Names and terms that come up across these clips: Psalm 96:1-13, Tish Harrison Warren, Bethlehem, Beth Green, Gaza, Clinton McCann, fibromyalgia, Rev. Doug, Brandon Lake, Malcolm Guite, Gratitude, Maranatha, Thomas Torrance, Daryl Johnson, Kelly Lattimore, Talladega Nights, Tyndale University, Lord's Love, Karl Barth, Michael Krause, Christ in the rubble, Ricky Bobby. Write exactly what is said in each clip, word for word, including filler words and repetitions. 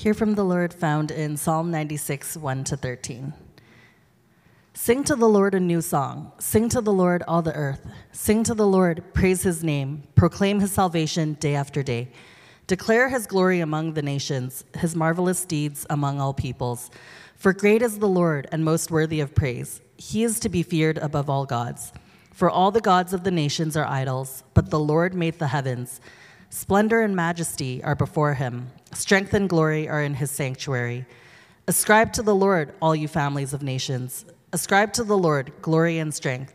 Hear from the Lord found in Psalm ninety-six, one to thirteen. Sing to the Lord a new song. Sing to the Lord, all the earth. Sing to the Lord, praise his name. Proclaim his salvation day after day. Declare his glory among the nations, his marvelous deeds among all peoples. For great is the Lord and most worthy of praise. He is to be feared above all gods. For all the gods of the nations are idols, but the Lord made the heavens. Splendor and majesty are before him. Strength and glory are in his sanctuary. Ascribe to the Lord, all you families of nations. Ascribe to the Lord glory and strength.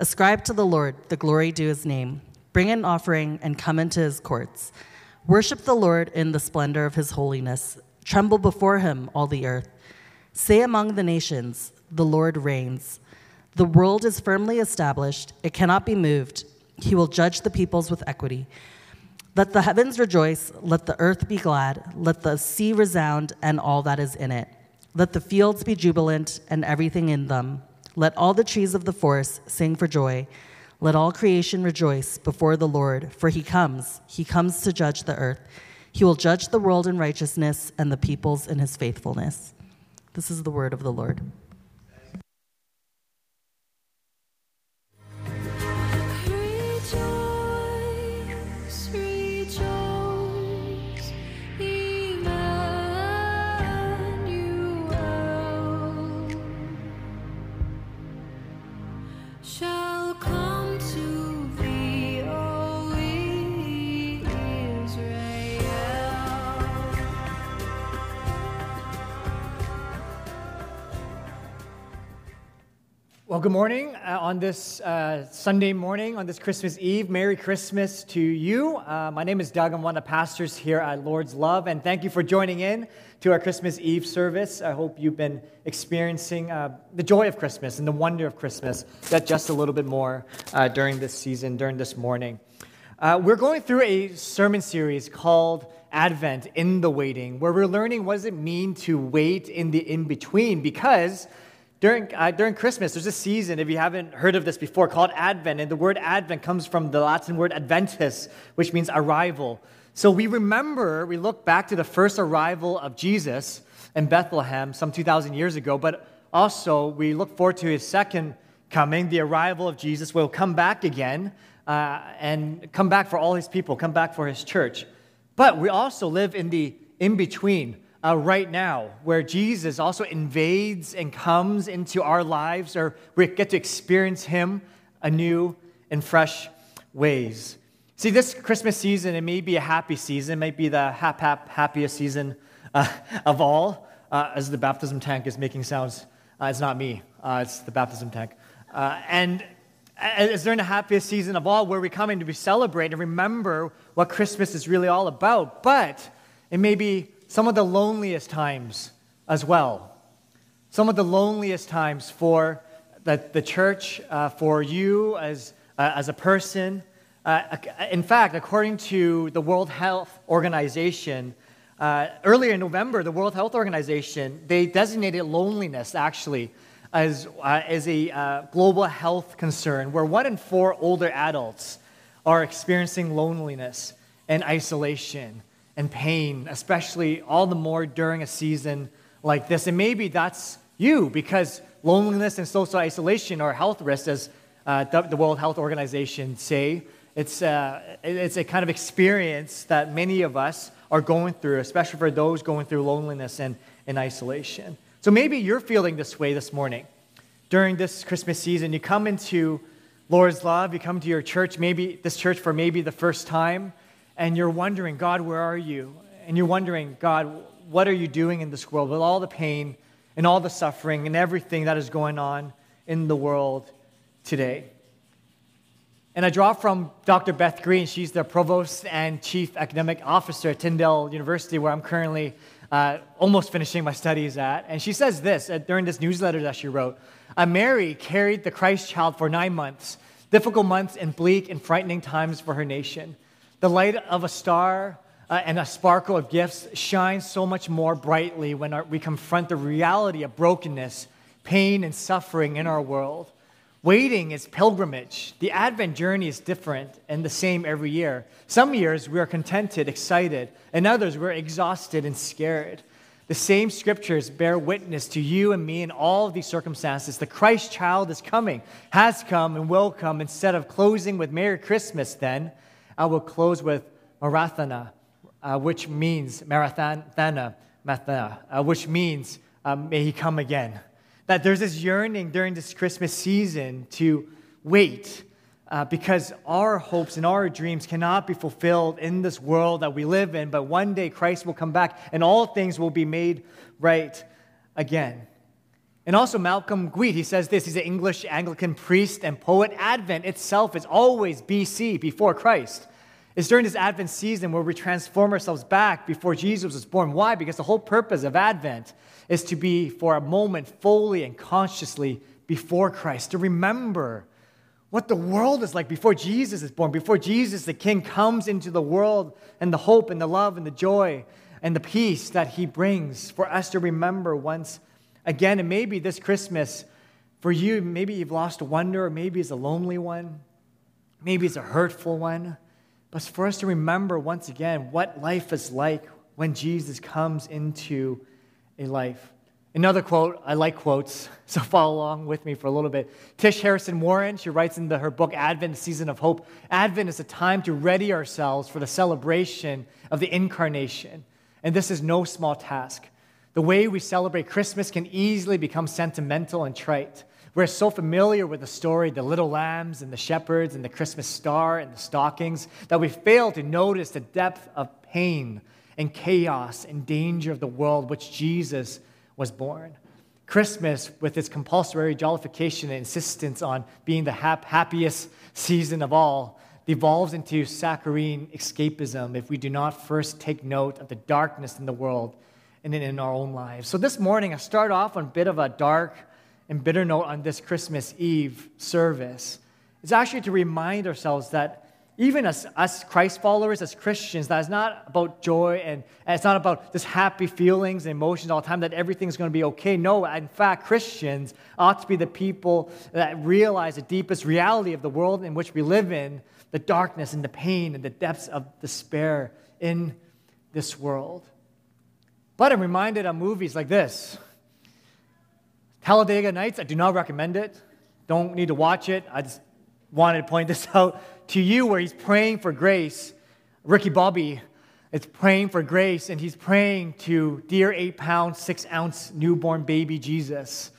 Ascribe to the Lord the glory due his name. Bring an offering and come into his courts. Worship the Lord in the splendor of his holiness. Tremble before him, all the earth. Say among the nations, the Lord reigns. The world is firmly established. It cannot be moved. He will judge the peoples with equity. Let the heavens rejoice. Let the earth be glad. Let the sea resound and all that is in it. Let the fields be jubilant and everything in them. Let all the trees of the forest sing for joy. Let all creation rejoice before the Lord, for he comes. He comes to judge the earth. He will judge the world in righteousness and the peoples in his faithfulness. This is the word of the Lord. Well, good morning uh, on this uh, Sunday morning, on this Christmas Eve. Merry Christmas to you. Uh, my name is Doug. I'm one of the pastors here at Lord's Love, and thank you for joining in to our Christmas Eve service. I hope you've been experiencing uh, the joy of Christmas and the wonder of Christmas that just a little bit more uh, during this season, during this morning. Uh, we're going through a sermon series called Advent in the Waiting, where we're learning what does it mean to wait in the in-between, because During uh, during Christmas, there's a season, if you haven't heard of this before, called Advent. And the word Advent comes from the Latin word Adventus, which means arrival. So we remember, we look back to the first arrival of Jesus in Bethlehem some two thousand years ago. But also, we look forward to his second coming, the arrival of Jesus. Will come back again uh, and come back for all his people, come back for his church. But we also live in the in-between Uh, right now, where Jesus also invades and comes into our lives, or we get to experience him anew in fresh ways. See, this Christmas season, it may be a happy season, it might be the hap hap happiest season uh, of all, uh, as the baptism tank is making sounds. Uh, it's not me, uh, it's the baptism tank. Uh, and it's during the happiest season of all, where we come in to celebrate and remember what Christmas is really all about. But it may be some of the loneliest times as well. Some of the loneliest times for the, the church, uh, for you as, uh, as a person. Uh, in fact, according to the World Health Organization, uh, earlier in November, the World Health Organization, they designated loneliness actually as, uh, as a uh, global health concern, where one in four older adults are experiencing loneliness and isolation and pain, especially all the more during a season like this. And maybe that's you, because loneliness and social isolation are health risks, as uh, the World Health Organization say. It's, uh, it's a kind of experience that many of us are going through, especially for those going through loneliness and, and isolation. So maybe you're feeling this way this morning. During this Christmas season, you come into Lord's Love, you come to your church, maybe this church for maybe the first time, and you're wondering, God, where are you? And you're wondering, God, what are you doing in this world with all the pain and all the suffering and everything that is going on in the world today? And I draw from Doctor Beth Green. She's the Provost and Chief Academic Officer at Tyndale University, where I'm currently uh, almost finishing my studies at. And she says this uh, during this newsletter that she wrote, Mary carried the Christ child for nine months, difficult months and bleak and frightening times for her nation. The light of a star uh, and a sparkle of gifts shines so much more brightly when our, we confront the reality of brokenness, pain, and suffering in our world. Waiting is pilgrimage. The Advent journey is different and the same every year. Some years we are contented, excited, and others we're exhausted and scared. The same scriptures bear witness to you and me in all of these circumstances. The Christ child is coming, has come, and will come. Instead of closing with Merry Christmas, then, I will close with Maranatha, uh, which means Maranatha, uh, which means uh, may he come again. That there's this yearning during this Christmas season to wait uh, because our hopes and our dreams cannot be fulfilled in this world that we live in, but one day Christ will come back and all things will be made right again. And also Malcolm Guite, he says this, he's an English Anglican priest and poet. Advent itself is always B C, before Christ. It's during this Advent season where we transform ourselves back before Jesus was born. Why? Because the whole purpose of Advent is to be for a moment fully and consciously before Christ, to remember what the world is like before Jesus is born, before Jesus the King comes into the world, and the hope and the love and the joy and the peace that he brings for us to remember once again. And maybe this Christmas, for you, maybe you've lost a wonder, or maybe it's a lonely one, maybe it's a hurtful one. But for us to remember once again what life is like when Jesus comes into a life. Another quote, I like quotes, so follow along with me for a little bit. Tish Harrison Warren, she writes in the, her book, Advent, a Season of Hope, Advent is a time to ready ourselves for the celebration of the incarnation. And this is no small task. The way we celebrate Christmas can easily become sentimental and trite. We're so familiar with the story, the little lambs and the shepherds and the Christmas star and the stockings, that we fail to notice the depth of pain and chaos and danger of the world which Jesus was born. Christmas, with its compulsory jollification and insistence on being the hap- happiest season of all, devolves into saccharine escapism if we do not first take note of the darkness in the world and in our own lives. So this morning, I start off on a bit of a dark and bitter note on this Christmas Eve service. It's actually to remind ourselves that even as us Christ followers, as Christians, that it's not about joy and, and it's not about just happy feelings and emotions all the time, that everything's going to be okay. No, in fact, Christians ought to be the people that realize the deepest reality of the world in which we live in, the darkness and the pain and the depths of despair in this world. But I'm reminded of movies like this. Talladega Nights, I do not recommend it. Don't need to watch it. I just wanted to point this out to you where he's praying for grace. Ricky Bobby is praying for grace, and he's praying to dear eight-pound, six-ounce newborn baby Jesus.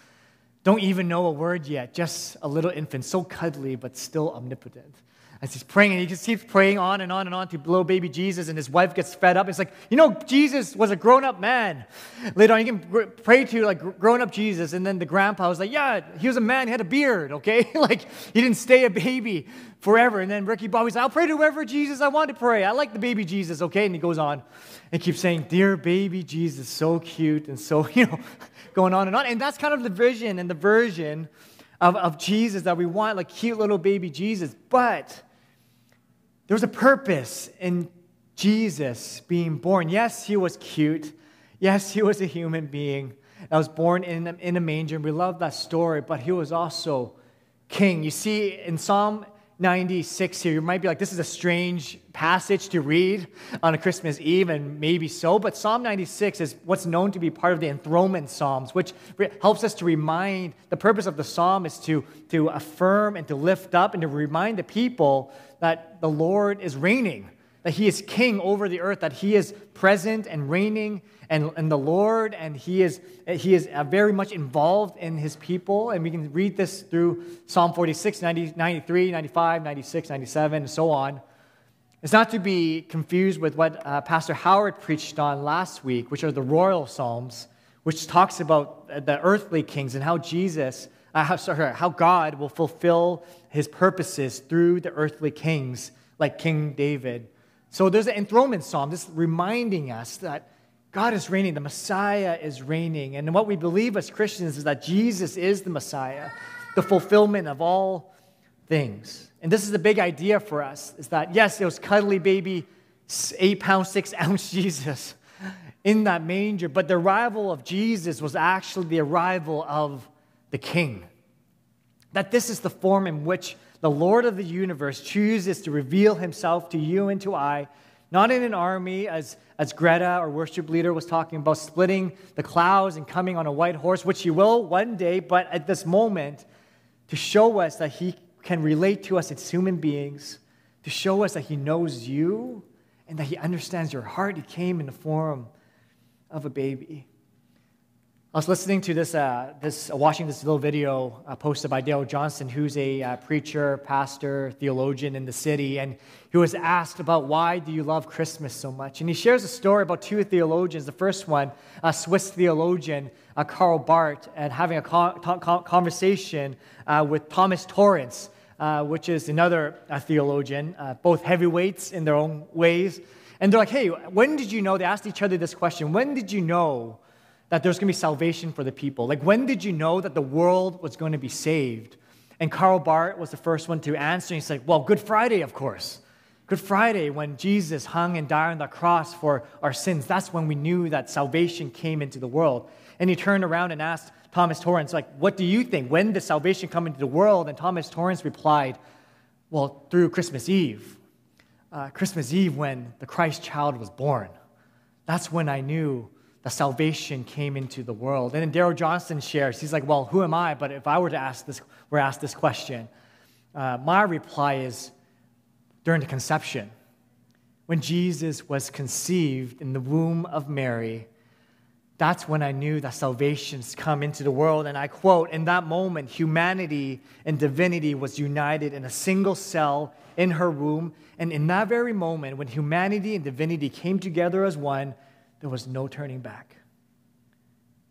Don't even know a word yet, just a little infant, so cuddly but still omnipotent. As he's praying, and he just keeps praying on and on and on to little baby Jesus, and his wife gets fed up. It's like, you know, Jesus was a grown-up man. Later on, you can pray to, like, grown-up Jesus, and then the grandpa was like, yeah, he was a man, he had a beard, okay? Like, he didn't stay a baby forever. And then Ricky Bobby's like, I'll pray to whoever Jesus I want to pray. I like the baby Jesus, okay? And he goes on and keeps saying, dear baby Jesus, so cute, and so, you know, going on and on. And that's kind of the vision and the version of, of Jesus that we want, like cute little baby Jesus. But there was a purpose in Jesus being born. Yes, he was cute. Yes, he was a human being that was born in, in a manger, and we love that story, but he was also king. You see, in Psalm ninety-six here, you might be like, this is a strange passage to read on a Christmas Eve, and maybe so, but Psalm ninety-six is what's known to be part of the enthronement psalms, which re- helps us to remind, the purpose of the psalm is to, to affirm and to lift up and to remind the people that the Lord is reigning, that he is king over the earth, that he is present and reigning, and, and the Lord, and he is, he is very much involved in his people. And we can read this through Psalm forty-six, ninety, ninety-three, ninety-five, ninety-six, ninety-seven, and so on. It's not to be confused with what uh, Pastor Howard preached on last week, which are the royal psalms, which talks about the earthly kings and how Jesus Uh, how, sorry, how God will fulfill his purposes through the earthly kings like King David. So there's an enthronement psalm just reminding us that God is reigning, the Messiah is reigning. And what we believe as Christians is that Jesus is the Messiah, the fulfillment of all things. And this is the big idea for us, is that yes, it was cuddly baby, eight pound, six ounce Jesus in that manger, but the arrival of Jesus was actually the arrival of the king. that this is the form in which the Lord of the universe chooses to reveal himself to you and to I, not in an army, as, as Greta, our worship leader, was talking about, splitting the clouds and coming on a white horse, which he will one day, but at this moment, to show us that he can relate to us as human beings, to show us that he knows you and that he understands your heart. He came in the form of a baby. I was listening to this, uh, this uh, watching this little video uh, posted by Daryl Johnson, who's a uh, preacher, pastor, theologian in the city, and he was asked about why do you love Christmas so much, and he shares a story about two theologians. The first one, a Swiss theologian, uh, Karl Barth, and having a con- con- conversation uh, with Thomas Torrance, uh, which is another uh, theologian, uh, both heavyweights in their own ways, and they're like, hey, when did you know, they asked each other this question, when did you know that there's going to be salvation for the people? Like, when did you know that the world was going to be saved? And Karl Barth was the first one to answer. He's like, well, Good Friday, of course. Good Friday, when Jesus hung and died on the cross for our sins. That's when we knew that salvation came into the world. And he turned around and asked Thomas Torrance, like, what do you think? When did salvation come into the world? And Thomas Torrance replied, well, through Christmas Eve. Uh, Christmas Eve, when the Christ child was born. That's when I knew that salvation came into the world. And then Daryl Johnson shares, he's like, well, who am I? But if I were to ask this, were asked this question, uh, my reply is during the conception. When Jesus was conceived in the womb of Mary, that's when I knew that salvation's come into the world. And I quote, in that moment, humanity and divinity was united in a single cell in her womb. And in that very moment, when humanity and divinity came together as one, there was no turning back.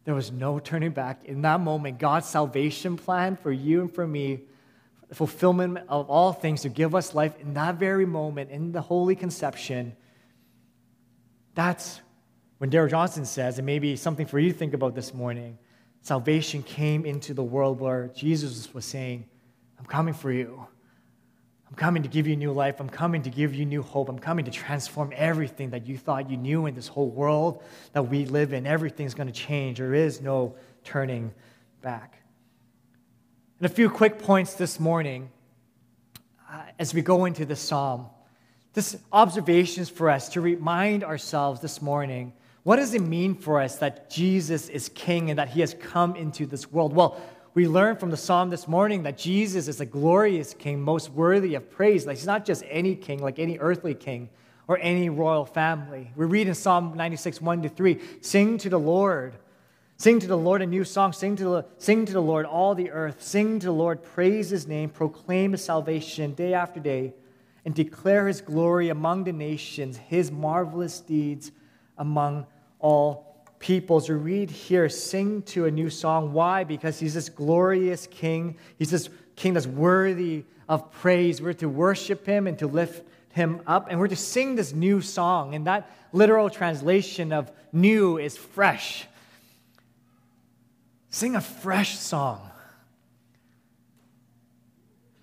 There was no turning back. In that moment, God's salvation plan for you and for me, the fulfillment of all things to give us life, in that very moment, in the holy conception, that's when Daryl Johnson says, and maybe something for you to think about this morning, salvation came into the world where Jesus was saying, I'm coming for you. I'm coming to give you new life. I'm coming to give you new hope. I'm coming to transform everything that you thought you knew in this whole world that we live in. Everything's going to change. There is no turning back. And a few quick points this morning uh, as we go into this psalm. This observations for us to remind ourselves this morning, what does it mean for us that Jesus is King and that he has come into this world? Well, we learned from the psalm this morning that Jesus is a glorious king, most worthy of praise. Like, he's not just any king, like any earthly king or any royal family. We read in Psalm ninety-six, one to three, sing to the Lord. Sing to the Lord a new song. Sing to the, sing to the Lord, all the earth. Sing to the Lord, praise his name, proclaim his salvation day after day, and declare his glory among the nations, his marvelous deeds among all peoples. You read here, sing to a new song. Why? Because he's this glorious king. He's this king that's worthy of praise. We're to worship him and to lift him up, and we're to sing this new song. And that literal translation of new is fresh. Sing a fresh song.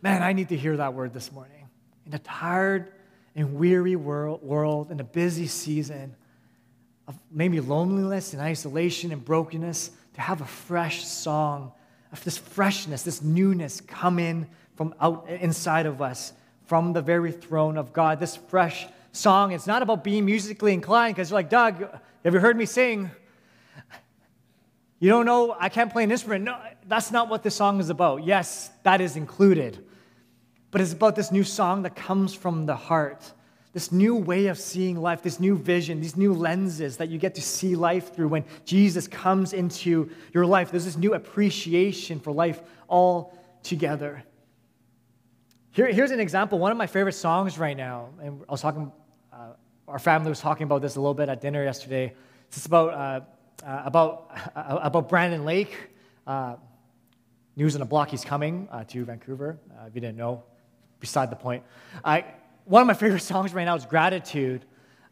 Man, I need to hear that word this morning. In a tired and weary world, world in a busy season, of maybe loneliness and isolation and brokenness, to have a fresh song of this freshness, this newness come in from out inside of us, from the very throne of God. This fresh song, it's not about being musically inclined, because you're like, Doug, have you heard me sing? You don't know, I can't play an instrument. No, that's not what this song is about. Yes, that is included. But it's about this new song that comes from the heart. This new way of seeing life, this new vision, these new lenses that you get to see life through when Jesus comes into your life. There's this new appreciation for life all together. Here, here's an example. One of my favorite songs right now, and I was talking, uh, our family was talking about this a little bit at dinner yesterday. It's about uh, uh, about uh, about Brandon Lake. Uh, news on the block, he's coming uh, to Vancouver. Uh, if you didn't know, beside the point. I. One of my favorite songs right now is Gratitude,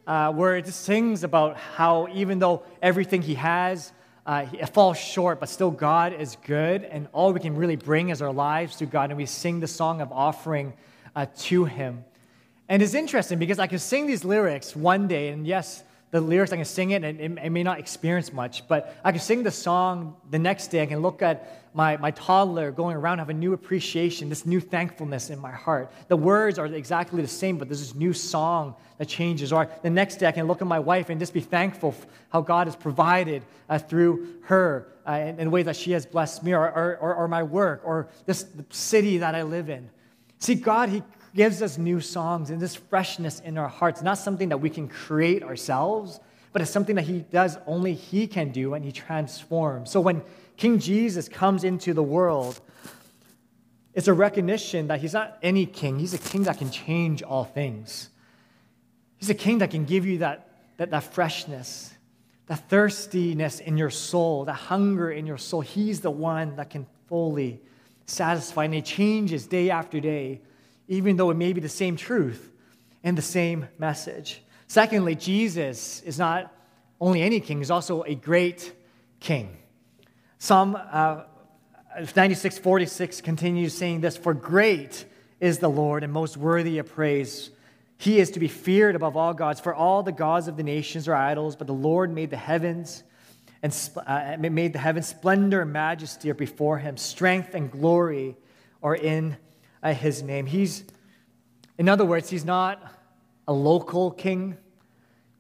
uh, where it just sings about how even though everything he has, uh, it falls short, but still God is good, and all we can really bring is our lives to God, and we sing the song of offering uh, to him. And it's interesting because I could sing these lyrics one day, and yes, the lyrics, I can sing it, and it, it may not experience much, but I can sing the song the next day. I can look at my, my toddler going around, have a new appreciation, this new thankfulness in my heart. The words are exactly the same, but there's this new song that changes. Or the next day, I can look at my wife and just be thankful for how God has provided uh, through her uh, in, in ways that she has blessed me, or, or, or, or my work, or this the city that I live in. See, God, He gives us new songs and this freshness in our hearts, not something that we can create ourselves, but it's something that He does, only He can do, and He transforms. So when King Jesus comes into the world, it's a recognition that He's not any king. He's a king that can change all things. He's a king that can give you that, that, that freshness, that thirstiness in your soul, that hunger in your soul. He's the one that can fully satisfy, and it changes day after day, even though it may be the same truth and the same message. Secondly, Jesus is not only any king, He's also a great king. Psalm uh, ninety-six forty-six continues saying this, "For great is the Lord and most worthy of praise. He is to be feared above all gods, for all the gods of the nations are idols, but the Lord made the heavens and uh, made the heavens. Splendor and majesty are before Him. Strength and glory are in Uh, his name." He's, in other words, He's not a local king.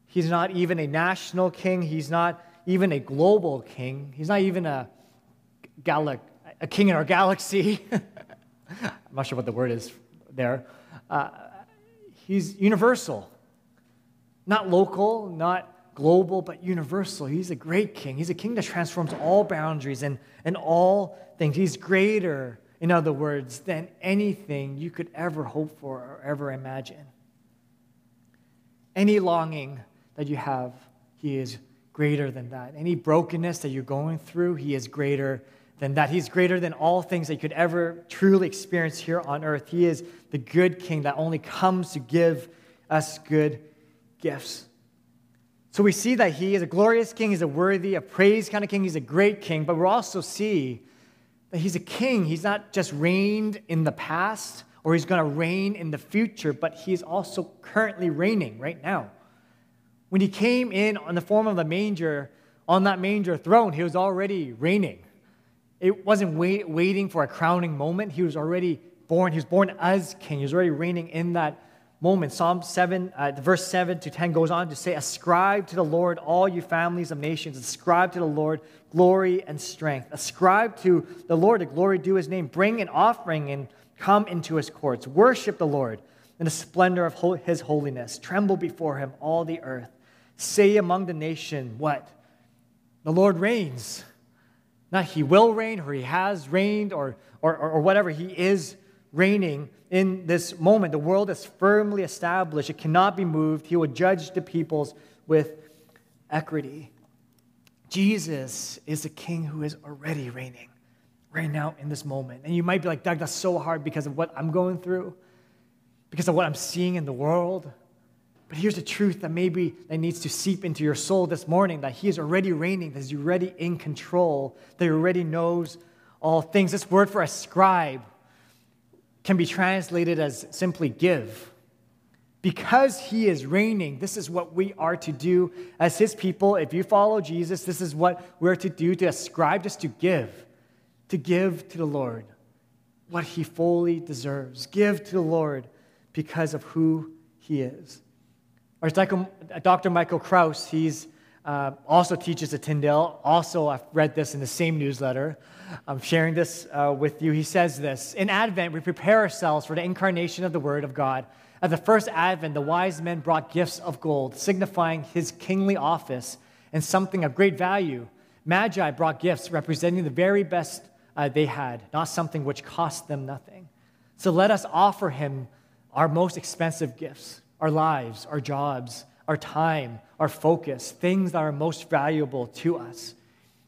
He's not even a national king. He's not even a global king. He's not even a gal- a king in our galaxy. I'm not sure what the word is there. Uh, he's universal. Not local, not global, but universal. He's a great king. He's a king that transforms all boundaries and, and all things. He's greater, in other words, than anything you could ever hope for or ever imagine. Any longing that you have, He is greater than that. Any brokenness that you're going through, He is greater than that. He's greater than all things that you could ever truly experience here on earth. He is the good king that only comes to give us good gifts. So we see that He is a glorious king, He's a worthy, a praise kind of king, He's a great king, but we also see that He's a king. He's not just reigned in the past or He's going to reign in the future, but He's also currently reigning right now. When He came in on the form of a manger, on that manger throne, He was already reigning. It wasn't wait, waiting for a crowning moment. He was already born. He was born as king. He was already reigning in that moment. Psalm seven, uh, verse seven to ten goes on to say, "Ascribe to the Lord, all you families of nations. Ascribe to the Lord glory and strength. Ascribe to the Lord the glory due His name. Bring an offering and come into His courts. Worship the Lord in the splendor of ho- His holiness. Tremble before Him, all the earth. Say among the nation," what? The Lord reigns. Not He will reign, or He has reigned, or, or, or whatever. He is reigning in this moment. The world is firmly established. It cannot be moved. He will judge the peoples with equity. Jesus is a king who is already reigning right now in this moment. And you might be like, "Doug, that's so hard because of what I'm going through, because of what I'm seeing in the world." But here's the truth that maybe that needs to seep into your soul this morning, that He is already reigning, that He's already in control, that He already knows all things. This word for ascribe can be translated as simply give. Because He is reigning, this is what we are to do as His people. If you follow Jesus, this is what we're to do, to ascribe, just to give, to give to the Lord what He fully deserves. Give to the Lord because of who He is. Or Doctor Michael Krause, he's uh, also teaches at Tyndale. Also, I've read this in the same newsletter. I'm sharing this uh, with you. He says this, "In Advent, we prepare ourselves for the incarnation of the Word of God. At the first Advent, the wise men brought gifts of gold, signifying His kingly office and something of great value. Magi brought gifts representing the very best uh, they had, not something which cost them nothing. So let us offer Him our most expensive gifts, our lives, our jobs, our time, our focus, things that are most valuable to us.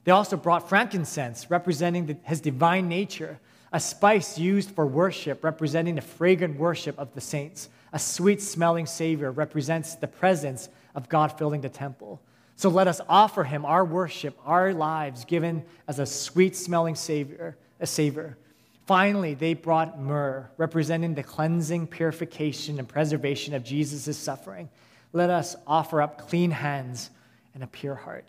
They also brought frankincense, representing the, His divine nature, a spice used for worship, representing the fragrant worship of the saints. A sweet-smelling Savior represents the presence of God filling the temple. So let us offer Him our worship, our lives given as a sweet-smelling Savior, a savor. Finally, they brought myrrh, representing the cleansing, purification, and preservation of Jesus' suffering. Let us offer up clean hands and a pure heart.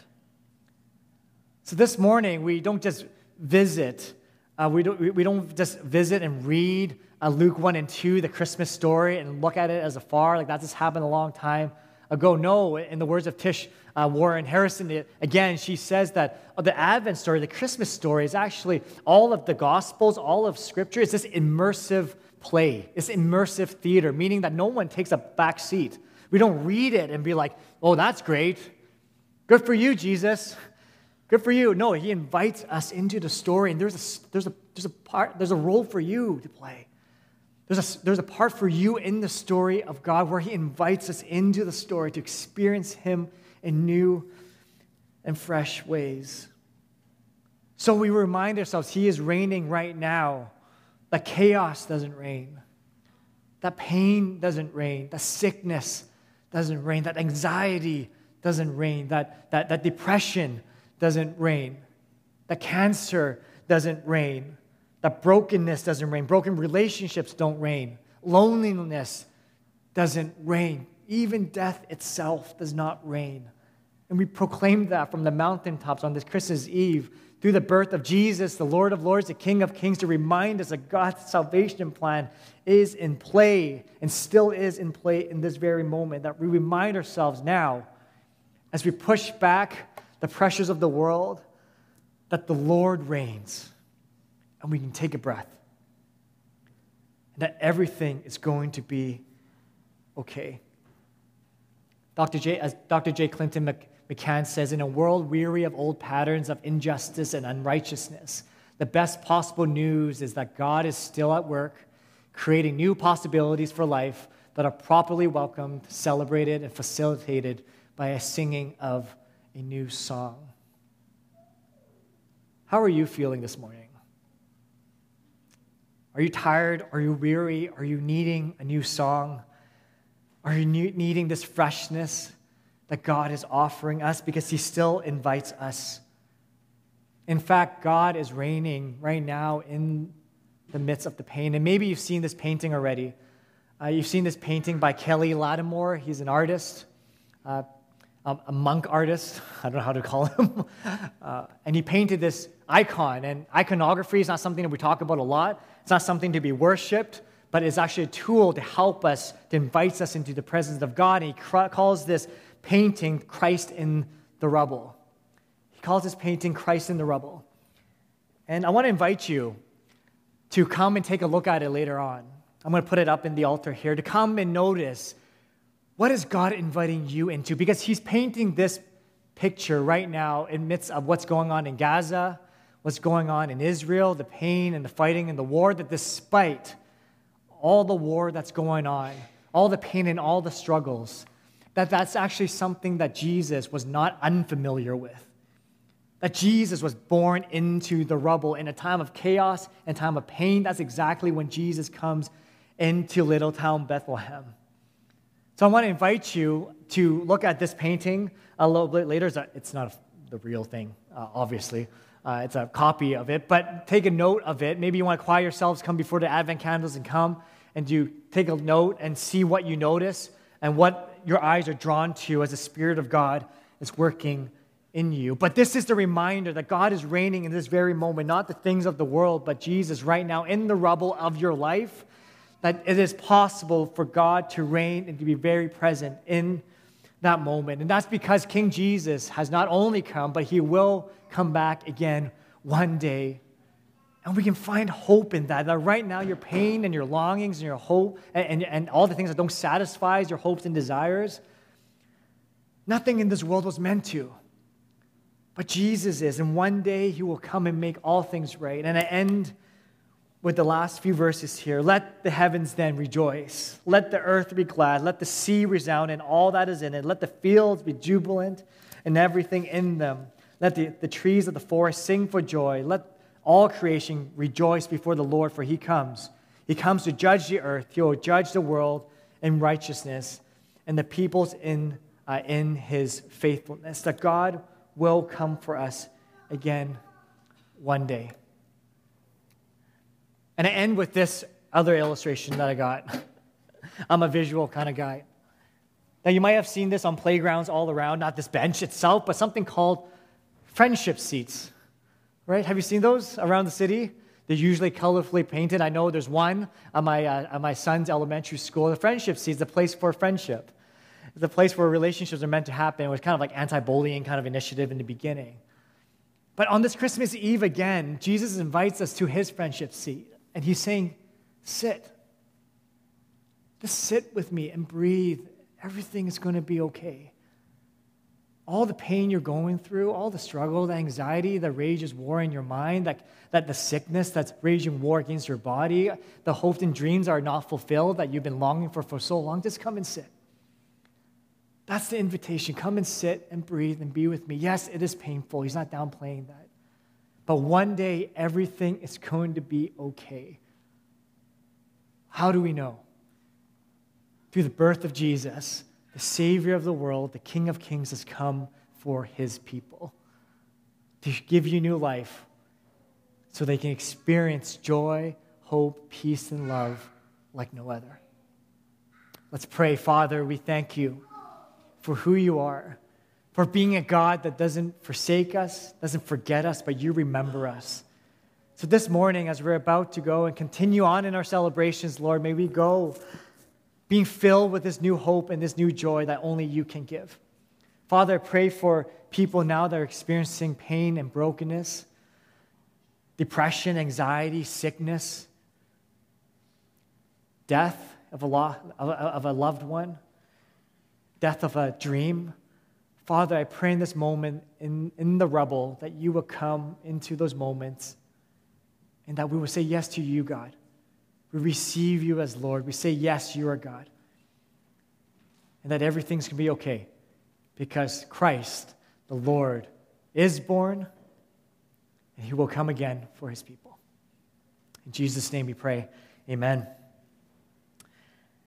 So this morning, we don't just visit. Uh, we, don't, we don't just visit and read uh, Luke one and two, the Christmas story, and look at it as afar, like that just happened a long time ago. No, in the words of Tish uh, Warren Harrison, it, again, she says that uh, the Advent story, the Christmas story, is actually all of the Gospels, all of Scripture. It's this immersive play. It's immersive theater, meaning that no one takes a back seat. We don't read it and be like, oh, that's great. Good for you, Jesus. Good for you. No, he invites us into the story, and there's a there's a there's a part there's a role for you to play. There's a there's a part for you in the story of God where he invites us into the story to experience him in new and fresh ways. So we remind ourselves he is reigning right now. That chaos doesn't reign. That pain doesn't reign. That sickness doesn't reign. That anxiety doesn't reign. That that that depression doesn't reign. That cancer doesn't reign. That brokenness doesn't reign. Broken relationships don't reign. Loneliness doesn't reign. Even death itself does not reign. And we proclaim that from the mountaintops on this Christmas Eve through the birth of Jesus, the Lord of Lords, the King of Kings, to remind us that God's salvation plan is in play and still is in play in this very moment, that we remind ourselves now as we push back the pressures of the world, that the Lord reigns, and we can take a breath, and that everything is going to be okay. Doctor J, as Doctor J. Clinton McCann says, in a world weary of old patterns of injustice and unrighteousness, the best possible news is that God is still at work, creating new possibilities for life that are properly welcomed, celebrated, and facilitated by a singing of a new song. How are you feeling this morning? Are you tired? Are you weary? Are you needing a new song? Are you needing this freshness that God is offering us? Because he still invites us. In fact, God is reigning right now in the midst of the pain. And maybe you've seen this painting already. Uh, you've seen this painting by Kelly Lattimore. He's an artist. Uh, Um, a monk artist, I don't know how to call him, uh, and he painted this icon, and iconography is not something that we talk about a lot. It's not something to be worshipped, but it's actually a tool to help us, to invite us into the presence of God, and he cr- calls this painting Christ in the Rubble. He calls this painting Christ in the Rubble. And I want to invite you to come and take a look at it later on. I'm going to put it up in the altar here, to come and notice what is God inviting you into? Because he's painting this picture right now in the midst of what's going on in Gaza, what's going on in Israel, the pain and the fighting and the war, that despite all the war that's going on, all the pain and all the struggles, that that's actually something that Jesus was not unfamiliar with. That Jesus was born into the rubble in a time of chaos and time of pain. That's exactly when Jesus comes into little town Bethlehem. So I want to invite you to look at this painting a little bit later. It's not the real thing, uh, obviously. Uh, it's a copy of it, but take a note of it. Maybe you want to quiet yourselves, come before the Advent candles and come, and you take a note and see what you notice and what your eyes are drawn to as the Spirit of God is working in you. But this is the reminder that God is reigning in this very moment, not the things of the world, but Jesus right now in the rubble of your life, that it is possible for God to reign and to be very present in that moment. And that's because King Jesus has not only come, but he will come back again one day. And we can find hope in that. That right now your pain and your longings and your hope and, and, and all the things that don't satisfy your hopes and desires, nothing in this world was meant to. But Jesus is, and one day he will come and make all things right. And I end with the last few verses here. Let the heavens then rejoice. Let the earth be glad. Let the sea resound and all that is in it. Let the fields be jubilant and everything in them. Let the, the trees of the forest sing for joy. Let all creation rejoice before the Lord, for he comes. He comes to judge the earth. He will judge the world in righteousness and the peoples in, uh, in his faithfulness. That God will come for us again one day. And I end with this other illustration that I got. I'm a visual kind of guy. Now, you might have seen this on playgrounds all around, not this bench itself, but something called friendship seats, right? Have you seen those around the city? They're usually colorfully painted. I know there's one on my, uh, on my son's elementary school. The friendship seats, the place for friendship, the place where relationships are meant to happen. It was kind of like anti-bullying kind of initiative in the beginning. But on this Christmas Eve again, Jesus invites us to his friendship seat, and he's saying, sit. Just sit with me and breathe. Everything is going to be okay. All the pain you're going through, all the struggle, the anxiety, the rages war in your mind, that, that the sickness that's raging war against your body, the hopes and dreams are not fulfilled that you've been longing for for so long, just come and sit. That's the invitation. Come and sit and breathe and be with me. Yes, it is painful. He's not downplaying that. But one day, everything is going to be okay. How do we know? Through the birth of Jesus, the Savior of the world, the King of Kings has come for his people to give you new life so they can experience joy, hope, peace, and love like no other. Let's pray. Father, we thank you for who you are, for being a God that doesn't forsake us, doesn't forget us, but you remember us. So this morning, as we're about to go and continue on in our celebrations, Lord, may we go being filled with this new hope and this new joy that only you can give. Father, I pray for people now that are experiencing pain and brokenness, depression, anxiety, sickness, death of a, lo- of a loved one, death of a dream. Father, I pray in this moment, in, in the rubble, that you will come into those moments and that we will say yes to you, God. We receive you as Lord. We say, yes, you are God. And that everything's going to be okay because Christ, the Lord, is born and he will come again for his people. In Jesus' name we pray, amen.